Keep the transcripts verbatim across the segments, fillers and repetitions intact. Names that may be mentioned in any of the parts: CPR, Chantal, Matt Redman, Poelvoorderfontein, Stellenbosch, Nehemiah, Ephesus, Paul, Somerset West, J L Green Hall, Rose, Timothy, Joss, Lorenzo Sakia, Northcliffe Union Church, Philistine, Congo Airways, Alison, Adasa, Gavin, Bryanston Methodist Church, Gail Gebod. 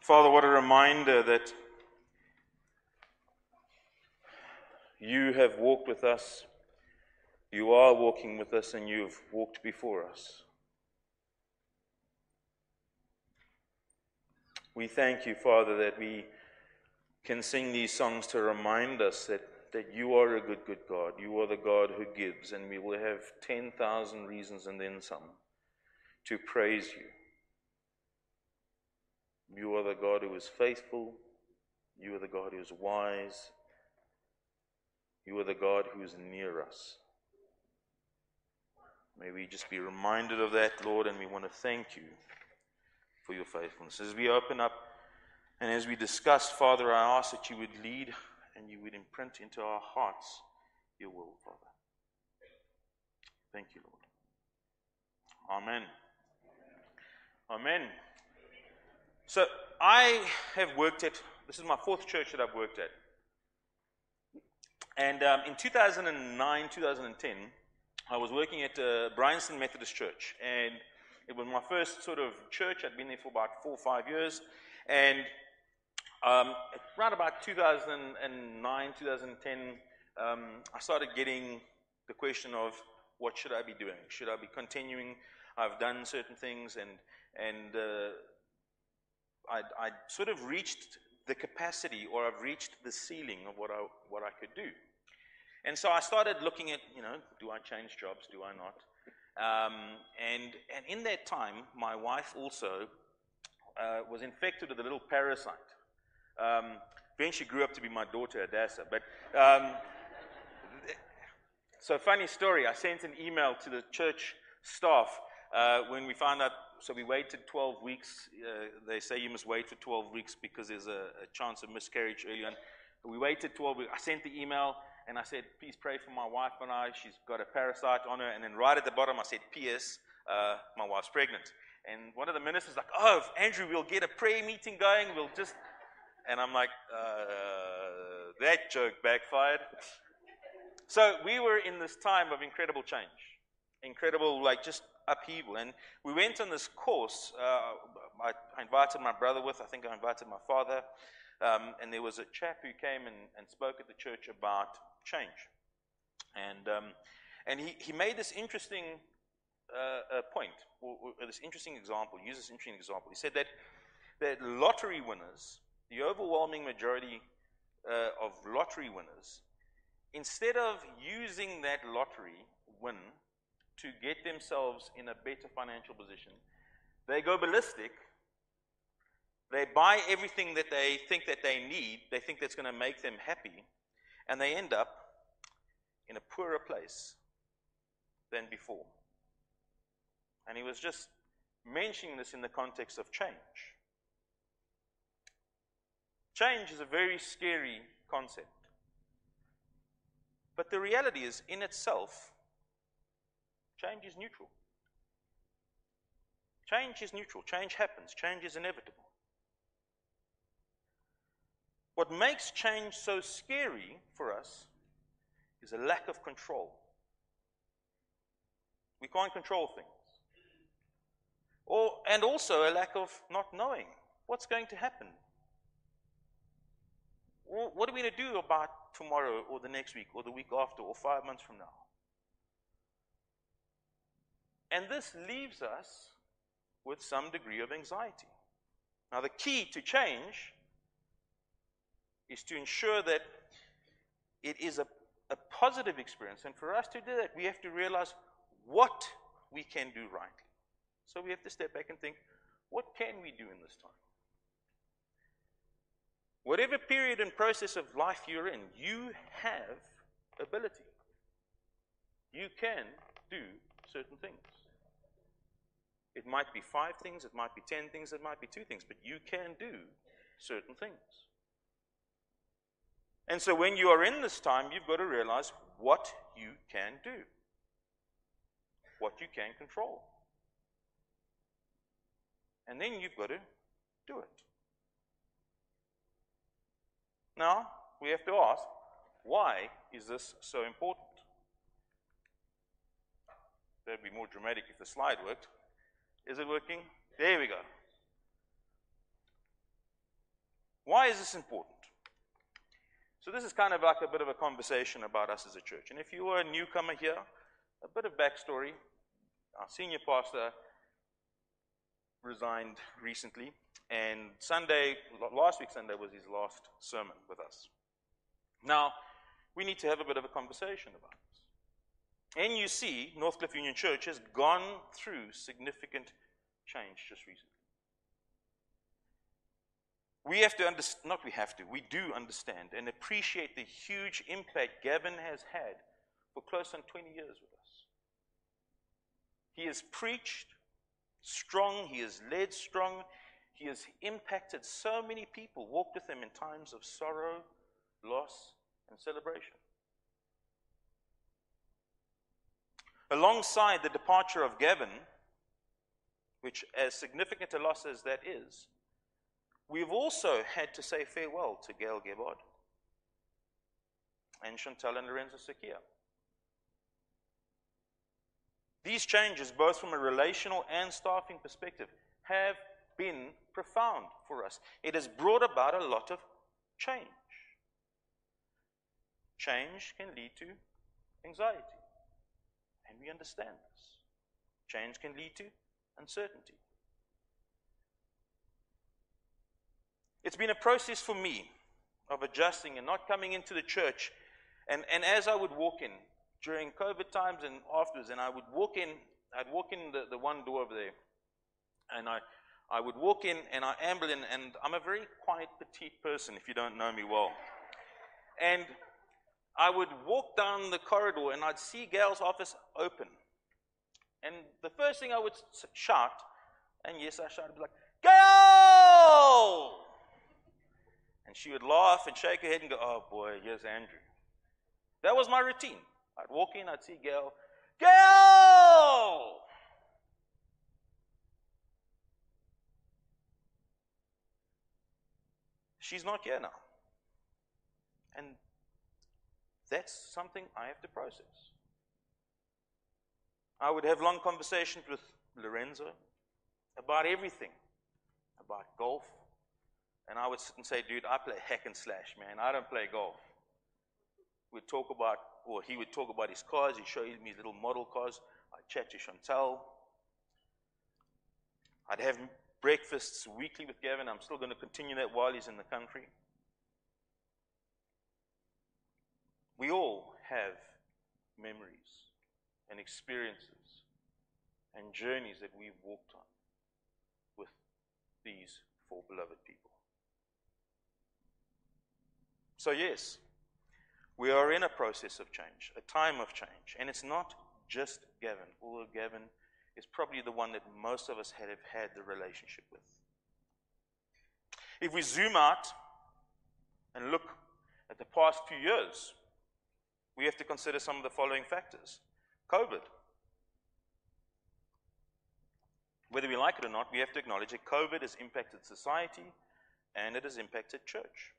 Father, what a reminder that you have walked with us, you are walking with us, and you have walked before us. We thank you, Father, that we can sing these songs to remind us that, that you are a good, good God. You are the God who gives, and we will have ten thousand reasons and then some to praise you. You are the God who is faithful. You are the God who is wise. You are the God who is near us. May we just be reminded of that, Lord, and we want to thank you for your faithfulness. As we open up and as we discuss, Father, I ask that you would lead and you would imprint into our hearts your will, Father. Thank you, Lord. Amen. Amen. So I have worked at, this is my fourth church that I've worked at. And um, in two thousand nine, two thousand ten, I was working at uh, Bryanston Methodist Church. And it was my first sort of church. I'd been there for about four or five years. And um, around about two thousand nine, two thousand ten, um, I started getting the question of, what should I be doing? Should I be continuing? I've done certain things, and and uh, I I sort of reached the capacity, or I've reached the ceiling of what I what I could do. And so I started looking at, you know, do I change jobs? Do I not? Um, and and in that time, my wife also uh, was infected with a little parasite. Um, eventually grew up to be my daughter, Adasa. But um, so funny story, I sent an email to the church staff uh, when we found out. So we waited twelve weeks. Uh, they say you must wait for twelve weeks because there's a, a chance of miscarriage early on. We waited twelve weeks. I sent the email and I said, please pray for my wife and I. She's got a parasite on her. And then right at the bottom I said, P S, uh, my wife's pregnant. And one of the ministers was like, oh, Andrew, we'll get a prayer meeting going. We'll just... And I'm like, uh, that joke backfired. So we were in this time of incredible change. Incredible, like, just... upheaval. And we went on this course. Uh, I, I invited my brother with, I think I invited my father, um, and there was a chap who came and, and spoke at the church about change. And um, and he, he made this interesting uh, uh, point, or, or this interesting example, use this interesting example. He said that, that lottery winners, the overwhelming majority uh, of lottery winners, instead of using that lottery win to get themselves in a better financial position, they go ballistic, they buy everything that they think that they need, they think that's going to make them happy, and they end up in a poorer place than before. And he was just mentioning this in the context of change. Change is a very scary concept. But the reality is, in itself, change is neutral. Change is neutral. Change happens. Change is inevitable. What makes change so scary for us is a lack of control. We can't control things. Or, and also a lack of not knowing what's going to happen. Or what are we going to do about tomorrow, or the next week, or the week after, or five months from now? And this leaves us with some degree of anxiety. Now, the key to change is to ensure that it is a, a positive experience. And for us to do that, we have to realize what we can do rightly. So we have to step back and think, what can we do in this time? Whatever period and process of life you're in, you have ability. You can do certain things. It might be five things, it might be ten things, it might be two things, but you can do certain things. And so when you are in this time, you've got to realize what you can do, what you can control. And then you've got to do it. Now, we have to ask, why is this so important? That'd be more dramatic if the slide worked. Is it working? There we go. Why is this important? So this is kind of like a bit of a conversation about us as a church. And if you were a newcomer here, a bit of backstory. Our senior pastor resigned recently, and Sunday, last week Sunday was his last sermon with us. Now, we need to have a bit of a conversation about this. N U C, Northcliffe Union Church, has gone through significant change just recently. We have to understand, not we have to, we do understand and appreciate the huge impact Gavin has had for close on twenty years with us. He has preached strong, he has led strong, he has impacted so many people, walked with them in times of sorrow, loss, and celebration. Alongside the departure of Gavin, which as significant a loss as that is, we've also had to say farewell to Gail Gebod and Chantal and Lorenzo Sakia. These changes, both from a relational and staffing perspective, have been profound for us. It has brought about a lot of change. Change can lead to anxiety, and we understand this. Change can lead to uncertainty. It's been a process for me of adjusting and not coming into the church. And, and as I would walk in during COVID times and afterwards, and I would walk in, I'd walk in the, the one door over there, and I, I would walk in and I amble in, and I'm a very quiet, petite person if you don't know me well. And I would walk down the corridor and I'd see Gail's office open. And the first thing I would shout, and yes, I shouted, like, Gail! And she would laugh and shake her head and go, oh boy, here's Andrew. That was my routine. I'd walk in, I'd see Gail. Gail! She's not here now. And that's something I have to process. I would have long conversations with Lorenzo about everything, about golf. And I would sit and say, dude, I play hack and slash, man. I don't play golf. We'd talk about, or he would talk about his cars. He'd show me his little model cars. I'd chat to Chantal. I'd have breakfasts weekly with Gavin. I'm still going to continue that while he's in the country. We all have memories and experiences and journeys that we've walked on with these four beloved people. So yes, we are in a process of change, a time of change. And it's not just Gavin, although Gavin is probably the one that most of us have had the relationship with. If we zoom out and look at the past few years, we have to consider some of the following factors. COVID. Whether we like it or not, we have to acknowledge that COVID has impacted society and it has impacted church.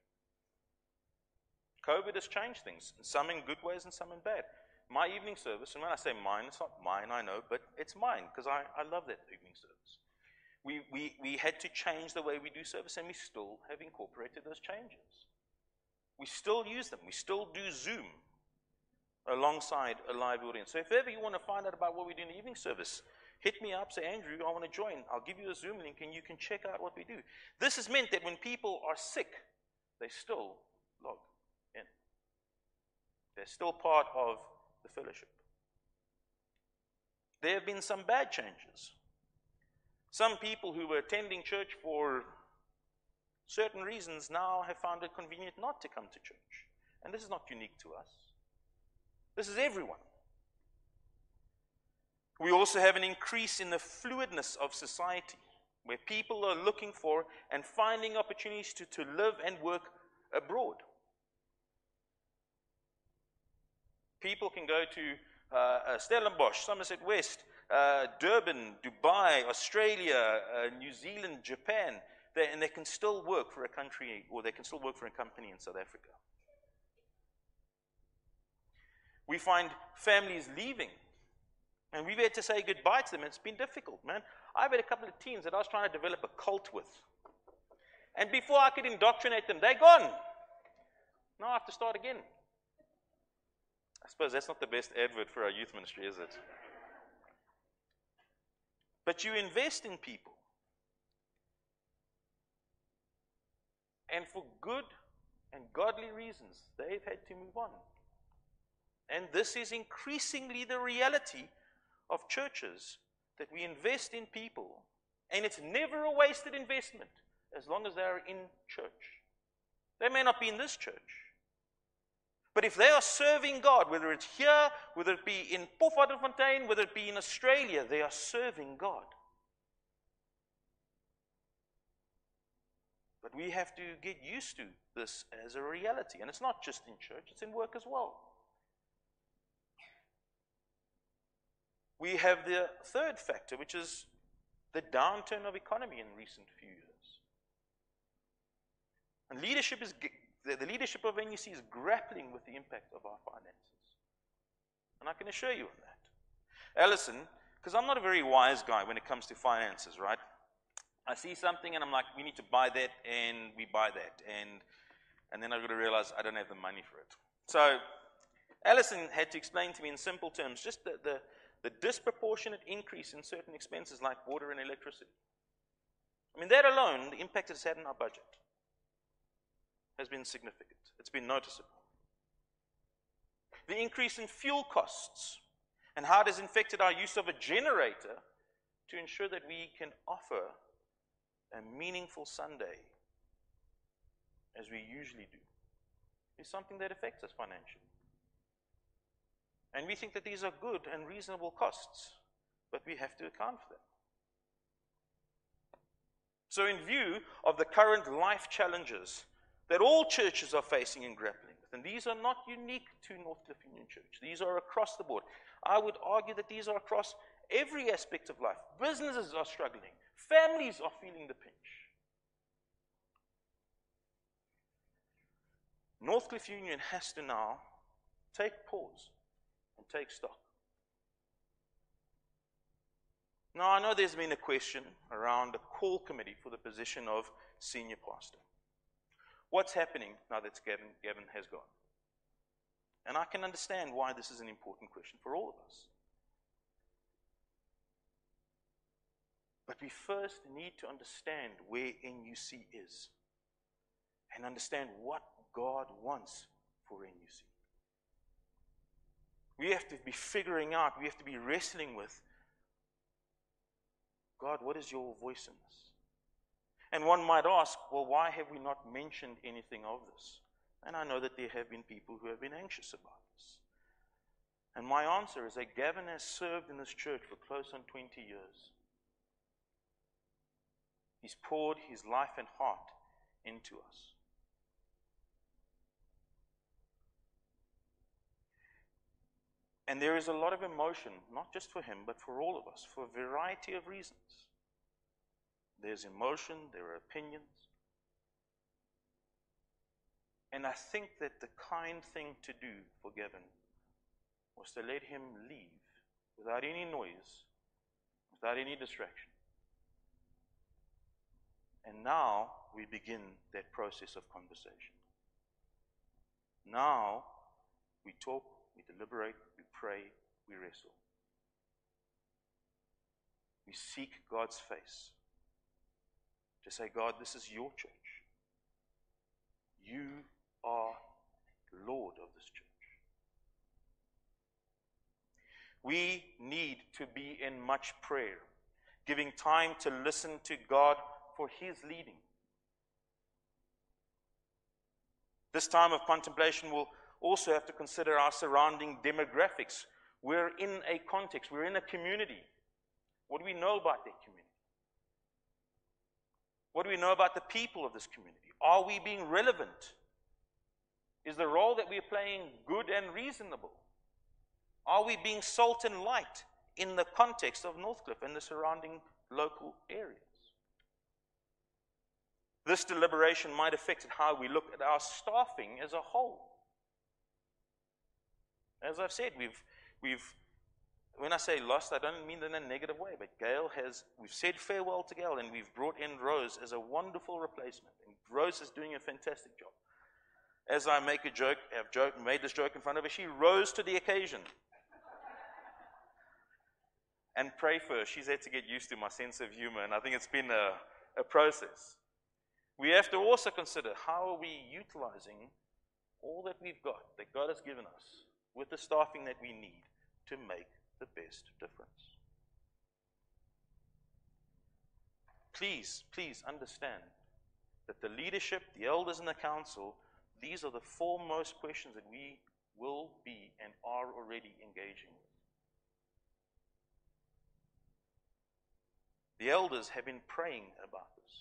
COVID has changed things, some in good ways and some in bad. My evening service, and when I say mine, it's not mine, I know, but it's mine, because I, I love that evening service. We, we, we had to change the way we do service, and we still have incorporated those changes. We still use them. We still do Zoom alongside a live audience. So if ever you want to find out about what we do in the evening service, hit me up, say, Andrew, I want to join. I'll give you a Zoom link, and you can check out what we do. This has meant that when people are sick, they still log. They're still part of the fellowship. There have been some bad changes. Some people who were attending church for certain reasons now have found it convenient not to come to church. And this is not unique to us. This is everyone. We also have an increase in the fluidness of society, where people are looking for and finding opportunities to, to live and work abroad. People can go to uh, Stellenbosch, Somerset West, uh, Durban, Dubai, Australia, uh, New Zealand, Japan, they, and they can still work for a country, or they can still work for a company in South Africa. We find families leaving, and we've had to say goodbye to them. It's been difficult, man. I've had a couple of teens that I was trying to develop a cult with, And before I could indoctrinate them, they're gone. Now I have to start again. I suppose that's not the best advert for our youth ministry, is it? But you invest in people. And for good and godly reasons, they've had to move on. And this is increasingly the reality of churches, that we invest in people. And it's never a wasted investment as long as they are in church. They may not be in this church. But if they are serving God, whether it's here, whether it be in Poelvoorderfontein, whether it be in Australia, they are serving God. But we have to get used to this as a reality. And it's not just in church, it's in work as well. We have the third factor, which is the downturn of economy in recent few years. And leadership is... The leadership of N U C is grappling with the impact of our finances. And I can assure you on that. Alison, because I'm not a very wise guy when it comes to finances, right? I see something and I'm like, we need to buy that, and we buy that. And, and then I've got to realize I don't have the money for it. So Alison had to explain to me in simple terms just the, the, the disproportionate increase in certain expenses like water and electricity. I mean, that alone, the impact it's had on our budget has been significant. It's been noticeable. The increase in fuel costs and how it has affected our use of a generator to ensure that we can offer a meaningful Sunday as we usually do is something that affects us financially. And we think that these are good and reasonable costs, but we have to account for them. So in view of the current life challenges that all churches are facing and grappling with. And these are not unique to Northcliffe Union Church. These are across the board. I would argue that these are across every aspect of life. Businesses are struggling. Families are feeling the pinch. Northcliffe Union has to now take pause and take stock. Now, I know there's been a question around a call committee for the position of senior pastor. What's happening now that Gavin, Gavin has gone? And I can understand why this is an important question for all of us. But we first need to understand where N U C is and understand what God wants for N U C. We have to be figuring out, we have to be wrestling with, God, what is your voice in this? And one might ask, well, why have we not mentioned anything of this? And I know that there have been people who have been anxious about this. And my answer is that Gavin has served in this church for close on twenty years. He's poured his life and heart into us. And there is a lot of emotion, not just for him, but for all of us, for a variety of reasons. There's emotion, there are opinions. And I think that the kind thing to do for Gavin was to let him leave without any noise, without any distraction. And now we begin that process of conversation. Now we talk, we deliberate, we pray, we wrestle. We seek God's face. To say, God, this is your church. You are Lord of this church. We need to be in much prayer, giving time to listen to God for his leading. This time of contemplation will also have to consider our surrounding demographics. We're in a context, we're in a community. What do we know about that community? What do we know about the people of this community? Are we being relevant? Is the role that we are playing good and reasonable? Are we being salt and light in the context of Northcliffe and the surrounding local areas? This deliberation might affect how we look at our staffing as a whole. As I've said, we've, we've when I say lost, I don't mean in a negative way, but Gail has, we've said farewell to Gail, and we've brought in Rose as a wonderful replacement. And Rose is doing a fantastic job. As I make a joke, I've joke, made this joke in front of her, she rose to the occasion. And pray for her. She's had to get used to my sense of humor, and I think it's been a, a process. We have to also consider how are we utilizing all that we've got, that God has given us, with the staffing that we need to make the best difference. Please, please understand that the leadership, the elders and the council, these are the foremost questions that we will be and are already engaging with. The elders have been praying about this.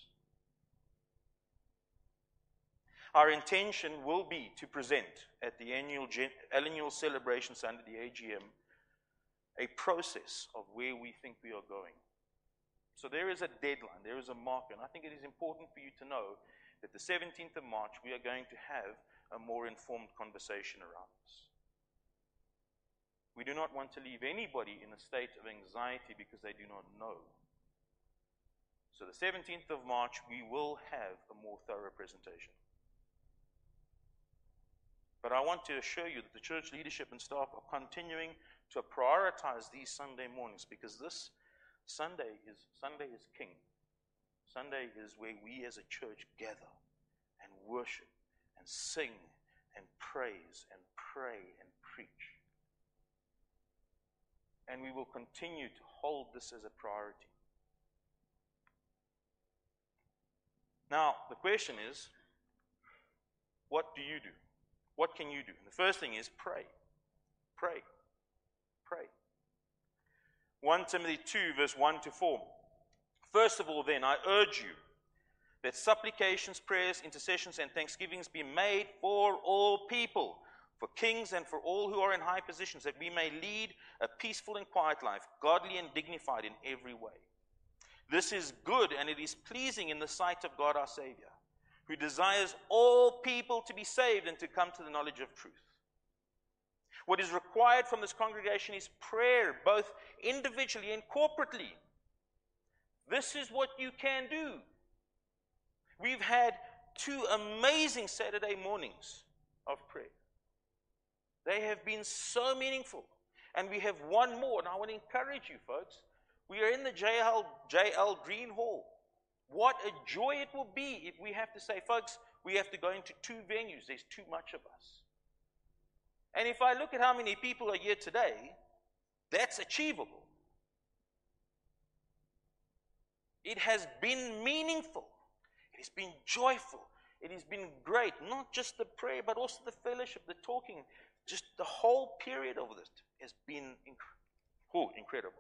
Our intention will be to present at the annual, gen- annual celebration Sunday, the A G M, a process of where we think we are going. So there is a deadline, there is a marker, and I think it is important for you to know that the seventeenth of March we are going to have a more informed conversation around this. We do not want to leave anybody in a state of anxiety because they do not know. So the seventeenth of March, we will have a more thorough presentation. But I want to assure you that the church leadership and staff are continuing to prioritize these Sunday mornings, because this Sunday is, Sunday is king. Sunday is where we as a church gather and worship and sing and praise and pray and preach. And we will continue to hold this as a priority. Now, the question is, what do you do? What can you do? And the first thing is pray. Pray. Pray. First Timothy two, verse one to four. First of all, then, I urge you that supplications, prayers, intercessions, and thanksgivings be made for all people, for kings and for all who are in high positions, that we may lead a peaceful and quiet life, godly and dignified in every way. This is good, and it is pleasing in the sight of God our Savior, who desires all people to be saved and to come to the knowledge of truth. What is required from this congregation is prayer, both individually and corporately. This is what you can do. We've had two amazing Saturday mornings of prayer. They have been so meaningful, and we have one more, and I want to encourage you, folks. We are in the J L Green Hall. What a joy it will be if we have to say, folks, we have to go into two venues. There's too much of us. And if I look at how many people are here today, that's achievable. It has been meaningful. It has been joyful. It has been great. Not just the prayer, but also the fellowship, the talking. Just the whole period of this has been inc- oh, incredible.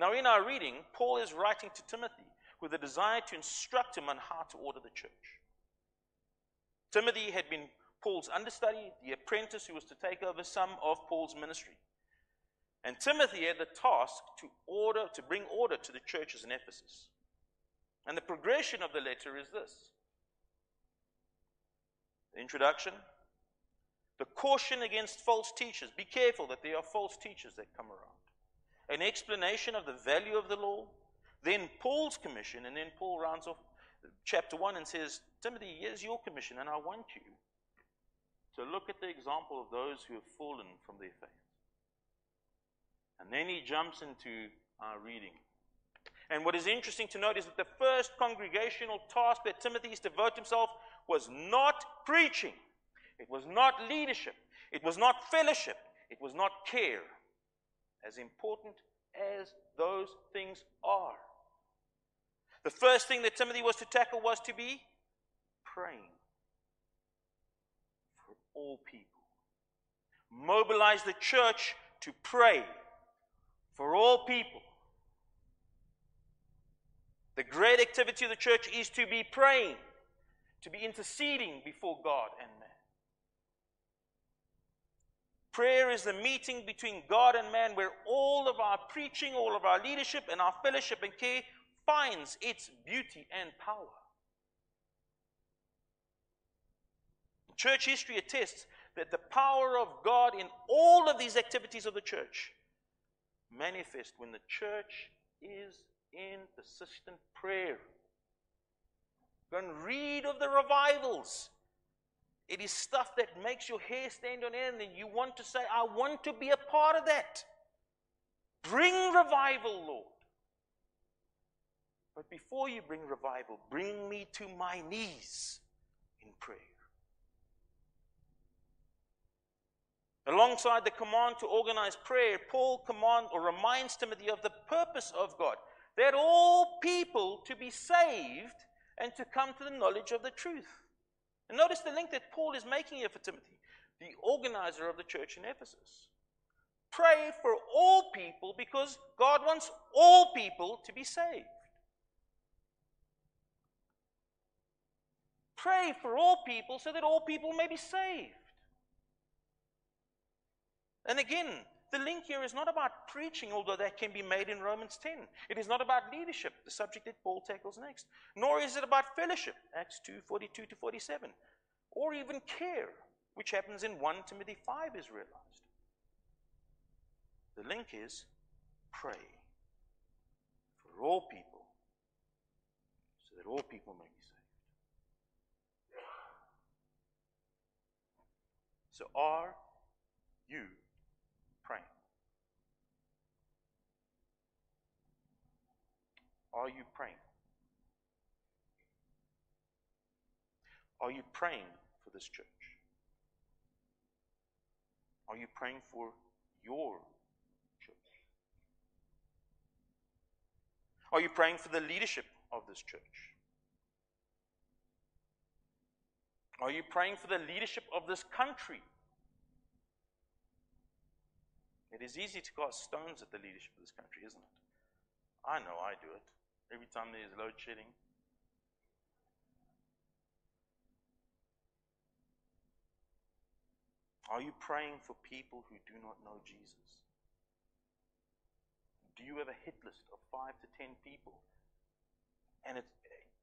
Now, in our reading, Paul is writing to Timothy with a desire to instruct him on how to order the church. Timothy had been Paul's understudy, the apprentice who was to take over some of Paul's ministry. And Timothy had the task to order, to bring order to the churches in Ephesus. And the progression of the letter is this. The introduction, the caution against false teachers. Be careful that there are false teachers that come around. An explanation of the value of the law, then Paul's commission, and then Paul rounds off chapter one and says, Timothy, here's your commission, and I want you to look at the example of those who have fallen from their faith. And then he jumps into our reading. And what is interesting to note is that the first congregational task that Timothy is to devote himself was not preaching. It was not leadership. It was not fellowship. It was not care. As important as those things are, the first thing that Timothy was to tackle was to be praying for all people. Mobilize the church to pray for all people. The great activity of the church is to be praying, to be interceding before God and man. Prayer is the meeting between God and man where all of our preaching, all of our leadership and our fellowship and care finds its beauty and power. Church history attests that the power of God in all of these activities of the church manifest when the church is in persistent prayer. Go and read of the revivals. It is stuff that makes your hair stand on end, and you want to say, I want to be a part of that. Bring revival, Lord. But before you bring revival, bring me to my knees in prayer. Alongside the command to organize prayer, Paul commands or reminds Timothy of the purpose of God, that all people to be saved and to come to the knowledge of the truth. And notice the link that Paul is making here for Timothy, the organizer of the church in Ephesus. Pray for all people because God wants all people to be saved. Pray for all people so that all people may be saved. And again, the link here is not about preaching, although that can be made in Romans ten. It is not about leadership, the subject that Paul tackles next. Nor is it about fellowship, Acts two forty-two to forty-seven. Or even care, which happens in First Timothy five is realized. The link is pray for all people so that all people may be saved. So are you praying? Are you praying? Are you praying for this church? Are you praying for your church? Are you praying for the leadership of this church? Are you praying for the leadership of this country? It is easy to cast stones at the leadership of this country, isn't it? I know I do it. Every time there is load shedding. Are you praying for people who do not know Jesus? Do you have a hit list of five to ten people? And it,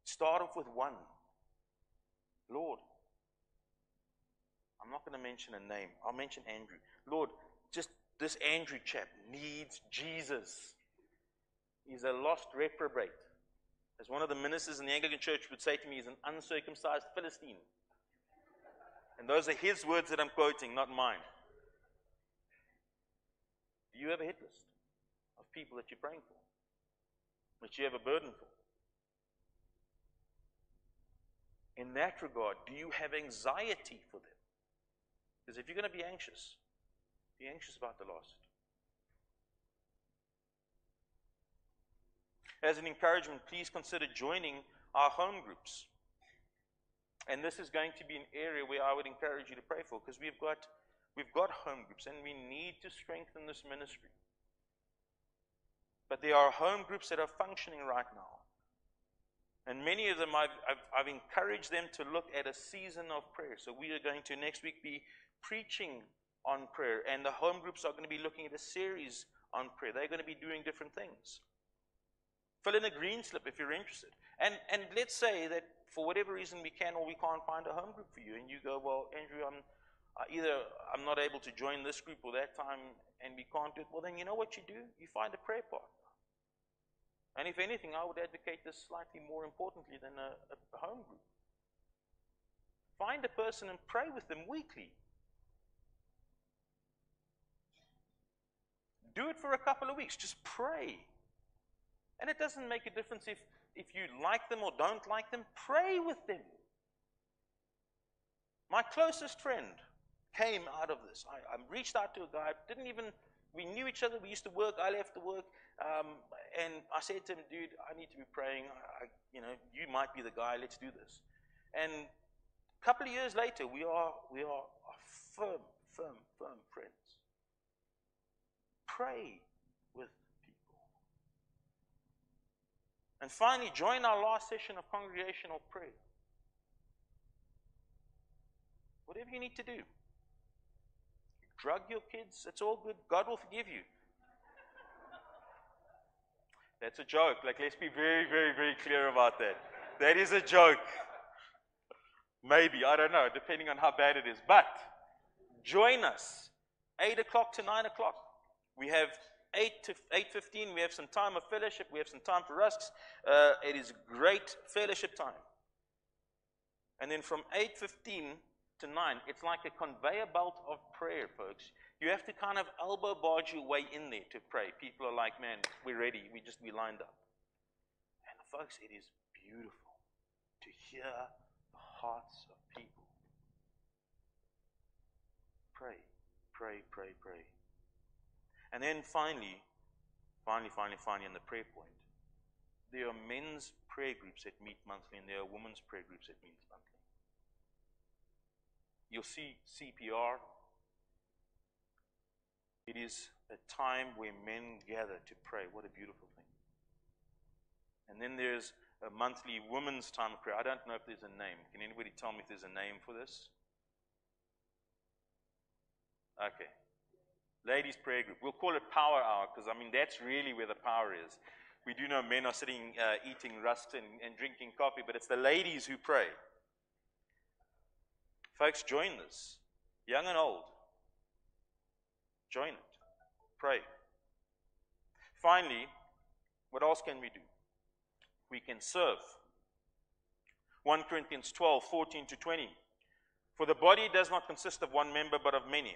start off with one. Lord, I'm not going to mention a name. I'll mention Andrew. Lord, just this Andrew chap needs Jesus. He's a lost reprobate. As one of the ministers in the Anglican Church would say to me, he's an uncircumcised Philistine. And those are his words that I'm quoting, not mine. Do you have a hit list of people that you're praying for? That you have a burden for? In that regard, do you have anxiety for them? Because if you're going to be anxious, be anxious about the lost. As an encouragement, please consider joining our home groups. And this is going to be an area where I would encourage you to pray for, because we've got, we've got home groups and we need to strengthen this ministry. But there are home groups that are functioning right now. And many of them, I've, I've, I've encouraged them to look at a season of prayer. So we are going to next week be preaching on prayer, and the home groups are going to be looking at a series on prayer. They're going to be doing different things. Fill in a green slip if you're interested. And and let's say that for whatever reason we can or we can't find a home group for you, and you go, well, Andrew, I'm uh, either I'm not able to join this group or that time, and we can't do it. Well, then you know what you do? You find a prayer partner. And if anything, I would advocate this slightly more importantly than a, a home group. Find a person and pray with them weekly. Do it for a couple of weeks. Just pray. And it doesn't make a difference if, if you like them or don't like them. Pray with them. My closest friend came out of this. I, I reached out to a guy. Didn't even, we knew each other. We used to work. I left to work. Um, and I said to him, dude, I need to be praying. I, I, you know, you might be the guy. Let's do this. And a couple of years later, we are, we are firm, firm, firm friends. Pray with people. And finally, join our last session of congregational prayer. Whatever you need to do. Drug your kids, it's all good. God will forgive you. That's a joke. Like, let's be very, very, very clear about that. That is a joke. Maybe, I don't know, depending on how bad it is. But join us, eight o'clock to nine o'clock. We have eight to eight fifteen, we have some time of fellowship. We have some time for rusks. Uh, it is great fellowship time. And then from eight fifteen to nine, it's like a conveyor belt of prayer, folks. You have to kind of elbow barge your way in there to pray. People are like, man, we're ready. We just, we lined up. And folks, it is beautiful to hear the hearts of people. Pray, pray, pray, pray. And then finally, finally, finally, finally, on the prayer point, there are men's prayer groups that meet monthly, and there are women's prayer groups that meet monthly. You'll see C P R. It is a time where men gather to pray. What a beautiful thing. And then there's a monthly women's time of prayer. I don't know if there's a name. Can anybody tell me if there's a name for this? Okay. Ladies' prayer group. We'll call it power hour because, I mean, that's really where the power is. We do know men are sitting, uh, eating rusks and, and drinking coffee, but it's the ladies who pray. Folks, join this. Young and old. Join it. Pray. Finally, what else can we do? We can serve. First Corinthians twelve, fourteen to twenty. For the body does not consist of one member, but of many.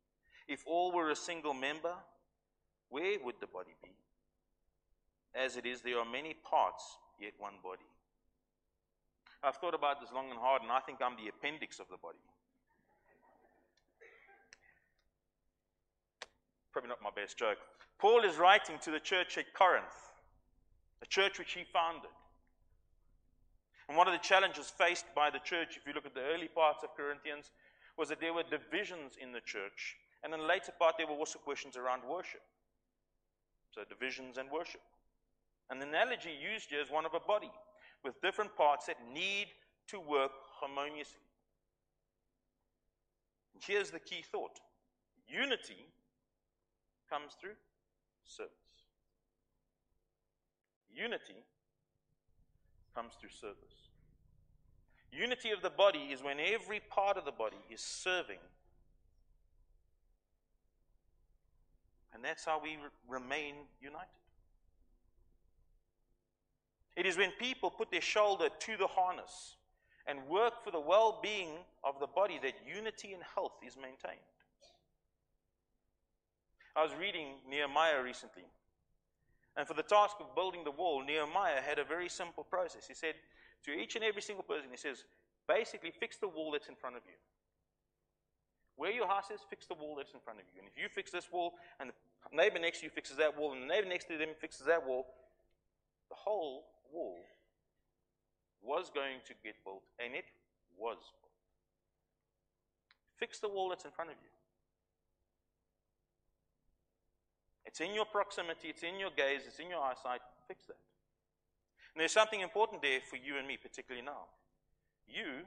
If all were a single member, where would the body be? As it is, there are many parts, yet one body. I've thought about this long and hard, and I think I'm the appendix of the body. Probably not my best joke. Paul is writing to the church at Corinth, a church which he founded. And one of the challenges faced by the church, if you look at the early parts of Corinthians, was that there were divisions in the church, and in the later part there were also questions around worship. So divisions and worship. And the analogy used here is one of a body with different parts that need to work harmoniously. And here's the key thought. Unity comes through service. Unity comes through service. Unity of the body is when every part of the body is serving. And that's how we re- remain united. It is when people put their shoulder to the harness and work for the well-being of the body that unity and health is maintained. I was reading Nehemiah recently. And for the task of building the wall, Nehemiah had a very simple process. He said, to each and every single person, he says, basically fix the wall that's in front of you. Where your house is, fix the wall that's in front of you. And if you fix this wall, and the neighbor next to you fixes that wall, and the neighbor next to them fixes that wall, the whole wall was going to get built, and it was built. Fix the wall that's in front of you. It's in your proximity, it's in your gaze, it's in your eyesight. Fix that. And there's something important there for you and me, particularly now. You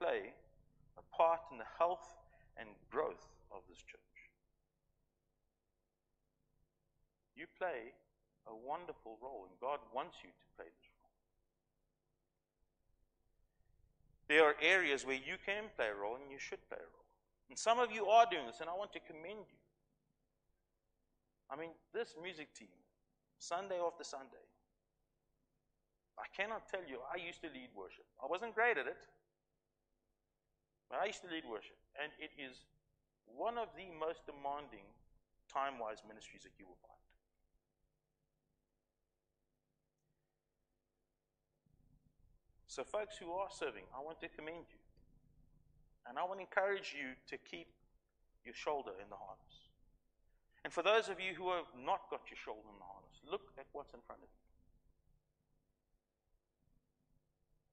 play a part in the health and growth of this church. You play a wonderful role, and God wants you to play this role. There are areas where you can play a role, and you should play a role. And some of you are doing this, and I want to commend you. I mean, this music team, Sunday after Sunday, I cannot tell you, I used to lead worship. I wasn't great at it, but I used to lead worship. And it is one of the most demanding time-wise ministries that you will find. So folks who are serving, I want to commend you. And I want to encourage you to keep your shoulder in the harness. And for those of you who have not got your shoulder in the harness, look at what's in front of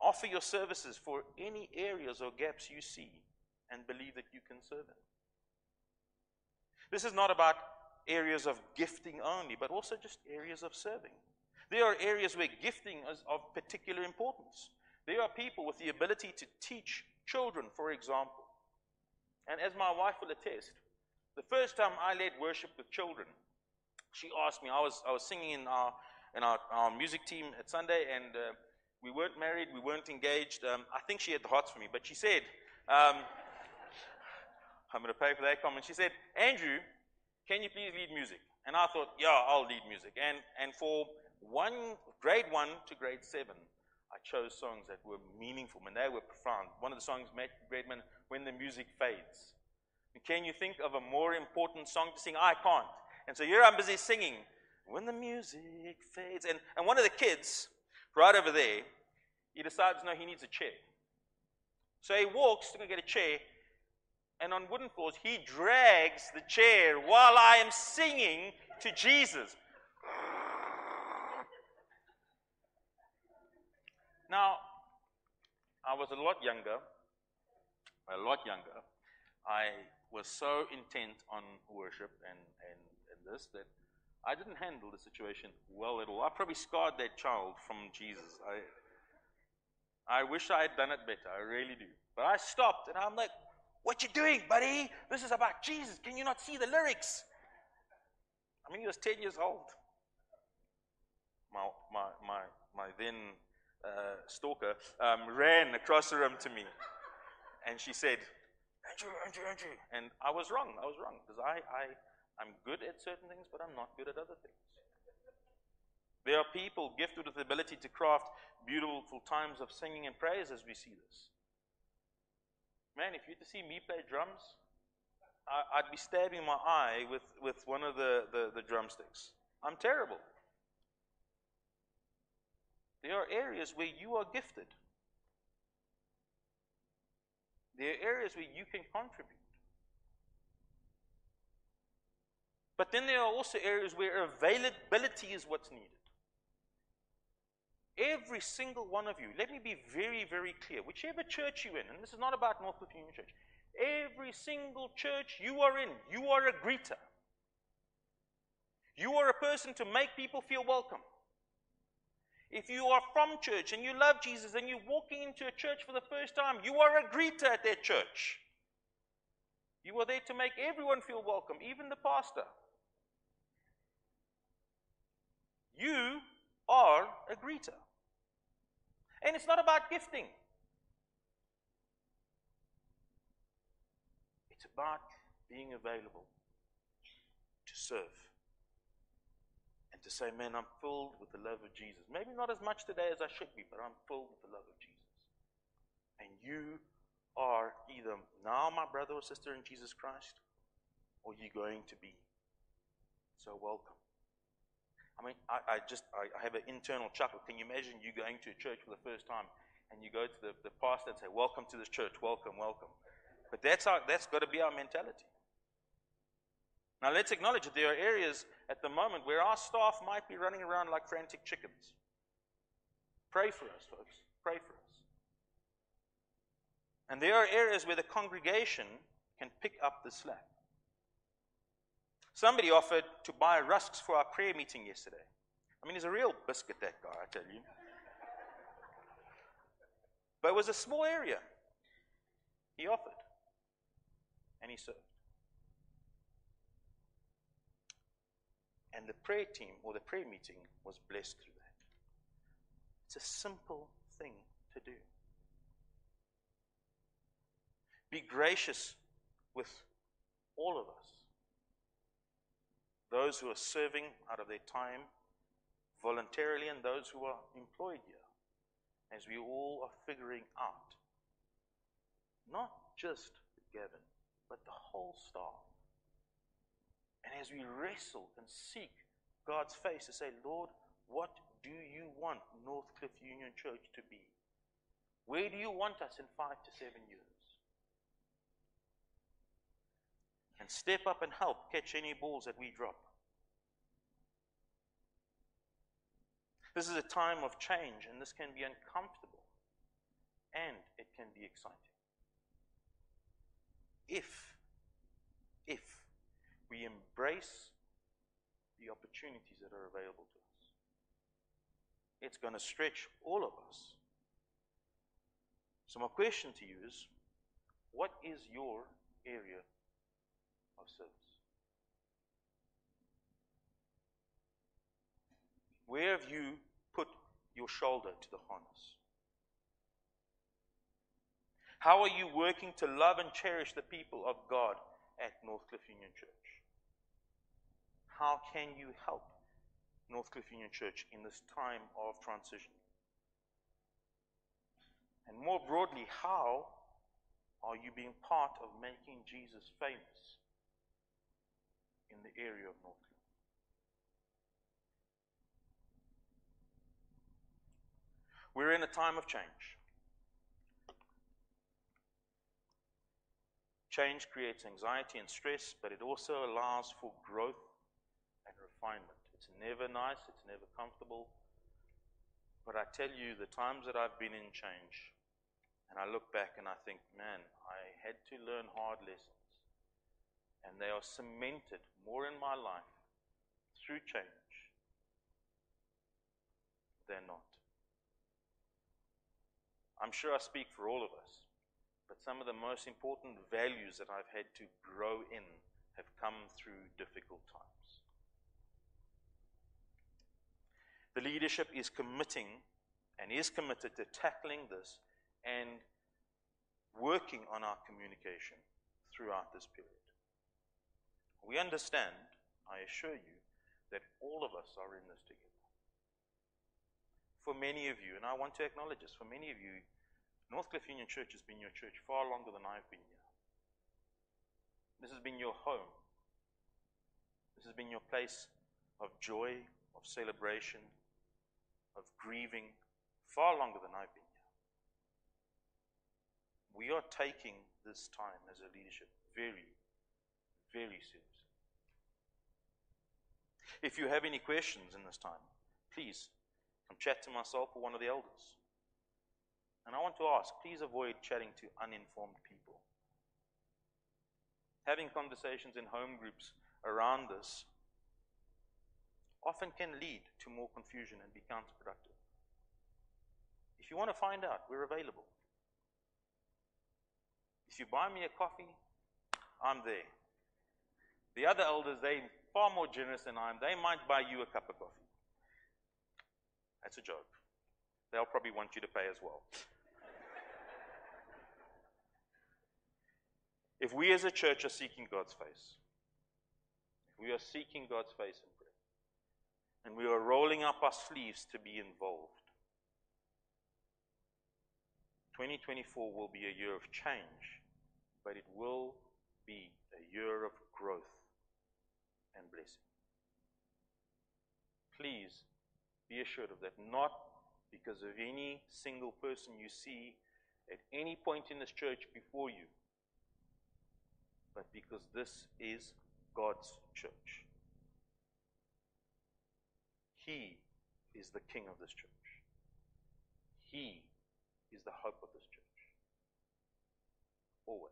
you. Offer your services for any areas or gaps you see and believe that you can serve in. This is not about areas of gifting only, but also just areas of serving. There are areas where gifting is of particular importance. There are people with the ability to teach children, for example. And as my wife will attest, the first time I led worship with children, she asked me, I was, I was singing in our, in our, our music team at Sunday, and uh, we weren't married, we weren't engaged. Um, I think she had the hearts for me, but she said, um, I'm going to pay for that comment. She said, Andrew, can you please lead music? And I thought, yeah, I'll lead music. And and for one grade one to grade seven, I chose songs that were meaningful, and they were profound. One of the songs, Matt Redman, When the Music Fades. And can you think of a more important song to sing? I can't. And so here I'm busy singing, When the Music Fades. And, and one of the kids, right over there, he decides, no, he needs a chair. So he walks to go get a chair, and on wooden floors, he drags the chair while I am singing to Jesus. Now, I was a lot younger, a lot younger. I was so intent on worship and, and, and this that I didn't handle the situation well at all. I probably scarred that child from Jesus. I, I wish I had done it better, I really do. But I stopped, and I'm like, what you doing, buddy? This is about Jesus. Can you not see the lyrics? I mean, he was ten years old. My, my, my, my then... Uh, stalker, um, ran across the room to me, and she said, Andrew, Andrew, Andrew. And I was wrong, I was wrong, because I, I, I'm good at certain things, but I'm not good at other things. There are people gifted with the ability to craft beautiful times of singing and praise as we see this. Man, if you were to see me play drums, I, I'd be stabbing my eye with, with one of the, the, the drumsticks. I'm terrible. There are areas where you are gifted. There are areas where you can contribute. But then there are also areas where availability is what's needed. Every single one of you, let me be very, very clear, whichever church you're in, and this is not about Northcliffe Union Church, every single church you are in, you are a greeter. You are a person to make people feel welcome. If you are from church and you love Jesus and you're walking into a church for the first time, you are a greeter at that church. You are there to make everyone feel welcome, even the pastor. You are a greeter. And it's not about gifting. It's about being available to serve. To say, man, I'm filled with the love of Jesus. Maybe not as much today as I should be, but I'm filled with the love of Jesus. And you are either now my brother or sister in Jesus Christ, or you're going to be. So welcome. I mean, I, I just, I, I have an internal chuckle. Can you imagine you going to a church for the first time, and you go to the, the pastor and say, welcome to this church, welcome, welcome. But that's our, that's got to be our mentality. Now, let's acknowledge that there are areas at the moment where our staff might be running around like frantic chickens. Pray for us, folks. Pray for us. And there are areas where the congregation can pick up the slack. Somebody offered to buy rusks for our prayer meeting yesterday. I mean, he's a real biscuit, that guy, I tell you. But it was a small area. He offered. And he served. And the prayer team or the prayer meeting was blessed through that. It's a simple thing to do. Be gracious with all of us. Those who are serving out of their time voluntarily and those who are employed here. As we all are figuring out, not just Gavin, but the whole staff. And as we wrestle and seek God's face to say, Lord, what do you want Northcliffe Union Church to be? Where do you want us in five to seven years? And step up and help catch any balls that we drop. This is a time of change, and this can be uncomfortable, and it can be exciting. If, if, we embrace opportunities that are available to us. It's going to stretch all of us. So my question to you is, what is your area of service? Where have you put your shoulder to the harness? How are you working to love and cherish the people of God at Northcliffe Union Church? How can you help Northcliffe Union Church in this time of transition? And more broadly, how are you being part of making Jesus famous in the area of Northcliffe? We're in a time of change. Change creates anxiety and stress, but it also allows for growth and refinement. It's never nice, it's never comfortable. But I tell you, the times that I've been in change, and I look back and I think, man, I had to learn hard lessons. And they are cemented more in my life through change than not. I'm sure I speak for all of us, but some of the most important values that I've had to grow in have come through difficult times. The leadership is committing and is committed to tackling this and working on our communication throughout this period. We understand, I assure you, that all of us are in this together. For many of you, and I want to acknowledge this, for many of you, Northcliffe Union Church has been your church far longer than I've been here. This has been your home. This has been your place of joy, of celebration, of grieving, far longer than I've been. We are taking this time as a leadership very, very seriously. If you have any questions in this time, please come chat to myself or one of the elders. And I want to ask, please avoid chatting to uninformed people. Having conversations in home groups around this often can lead to more confusion and be counterproductive. If you want to find out, we're available. If you buy me a coffee, I'm there. The other elders, they're far more generous than I am. They might buy you a cup of coffee. That's a joke. They'll probably want you to pay as well. If we as a church are seeking God's face, if we are seeking God's face in prayer, and we are rolling up our sleeves to be involved, twenty twenty-four will be a year of change, but it will be a year of growth and blessing. Please be assured of that, not because of any single person you see at any point in this church before you, but because this is God's church. He is the King of this church. He is the hope of this church. Always.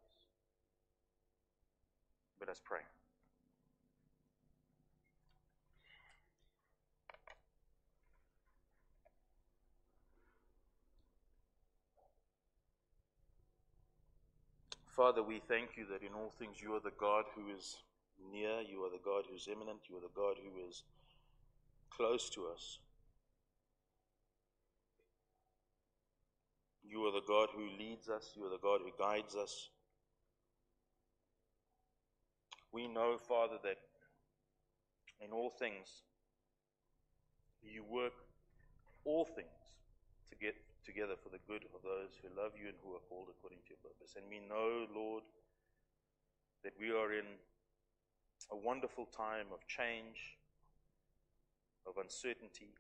But let's pray. Father, we thank you that in all things you are the God who is near, you are the God who is imminent, you are the God who is close to us. You are the God who leads us. You are the God who guides us. We know, Father, that in all things, you work all things to get together for the good of those who love you and who are called according to your purpose. And we know, Lord, that we are in a wonderful time of change, of uncertainty.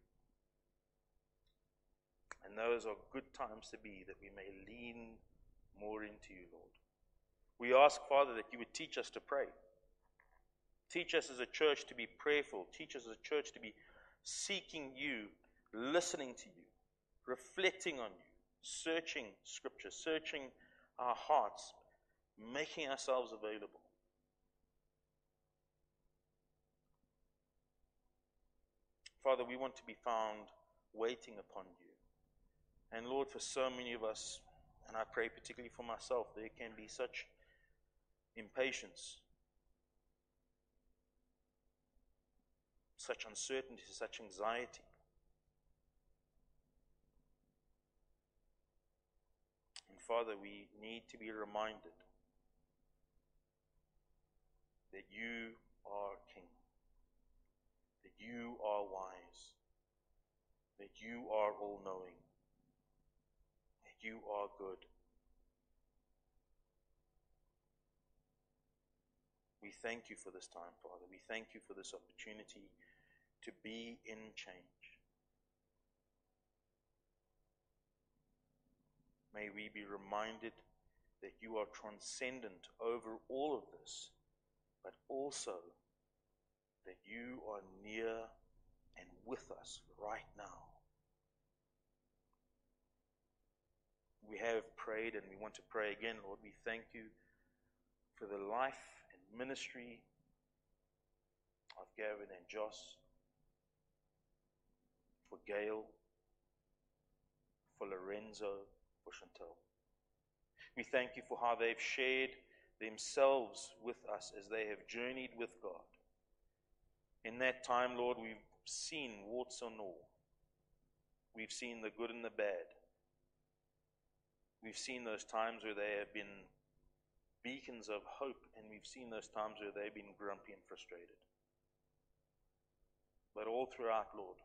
And those are good times to be, that we may lean more into you, Lord. We ask, Father, that you would teach us to pray. Teach us as a church to be prayerful. Teach us as a church to be seeking you, listening to you, reflecting on you, searching Scripture, searching our hearts, making ourselves available. Father, we want to be found waiting upon you. And Lord, for so many of us, and I pray particularly for myself, there can be such impatience, such uncertainty, such anxiety. And Father, we need to be reminded that you are King, that you are wise, that you are all-knowing, that you are good. We thank you for this time, Father. We thank you for this opportunity to be in change. May we be reminded that you are transcendent over all of this, but also that you are near and with us right now. We have prayed and we want to pray again, Lord. We thank you for the life and ministry of Gavin and Joss, for Gail, for Lorenzo, for Chantal. We thank you for how they've shared themselves with us as they have journeyed with God. In that time, Lord, we've seen warts and all. We've seen the good and the bad. We've seen those times where they have been beacons of hope, and we've seen those times where they've been grumpy and frustrated. But all throughout, Lord,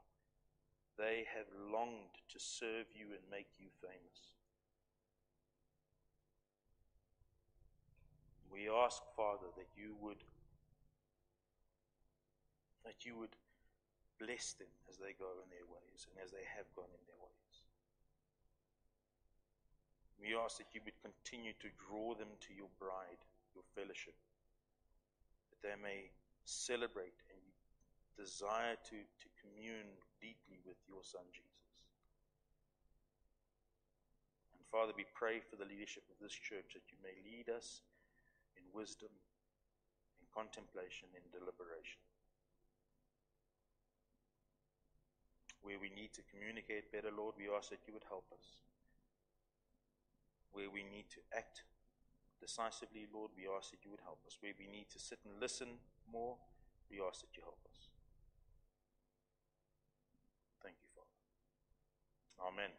they have longed to serve you and make you famous. We ask, Father, that you would that you would bless them as they go in their ways and as they have gone in their ways. We ask that you would continue to draw them to your bride, your fellowship, that they may celebrate and desire to, to commune deeply with your Son, Jesus. And Father, we pray for the leadership of this church, that you may lead us in wisdom, in contemplation, in deliberation. Where we need to communicate better, Lord, we ask that you would help us. Where we need to act decisively, Lord, we ask that you would help us. Where we need to sit and listen more, we ask that you help us. Thank you, Father. Amen.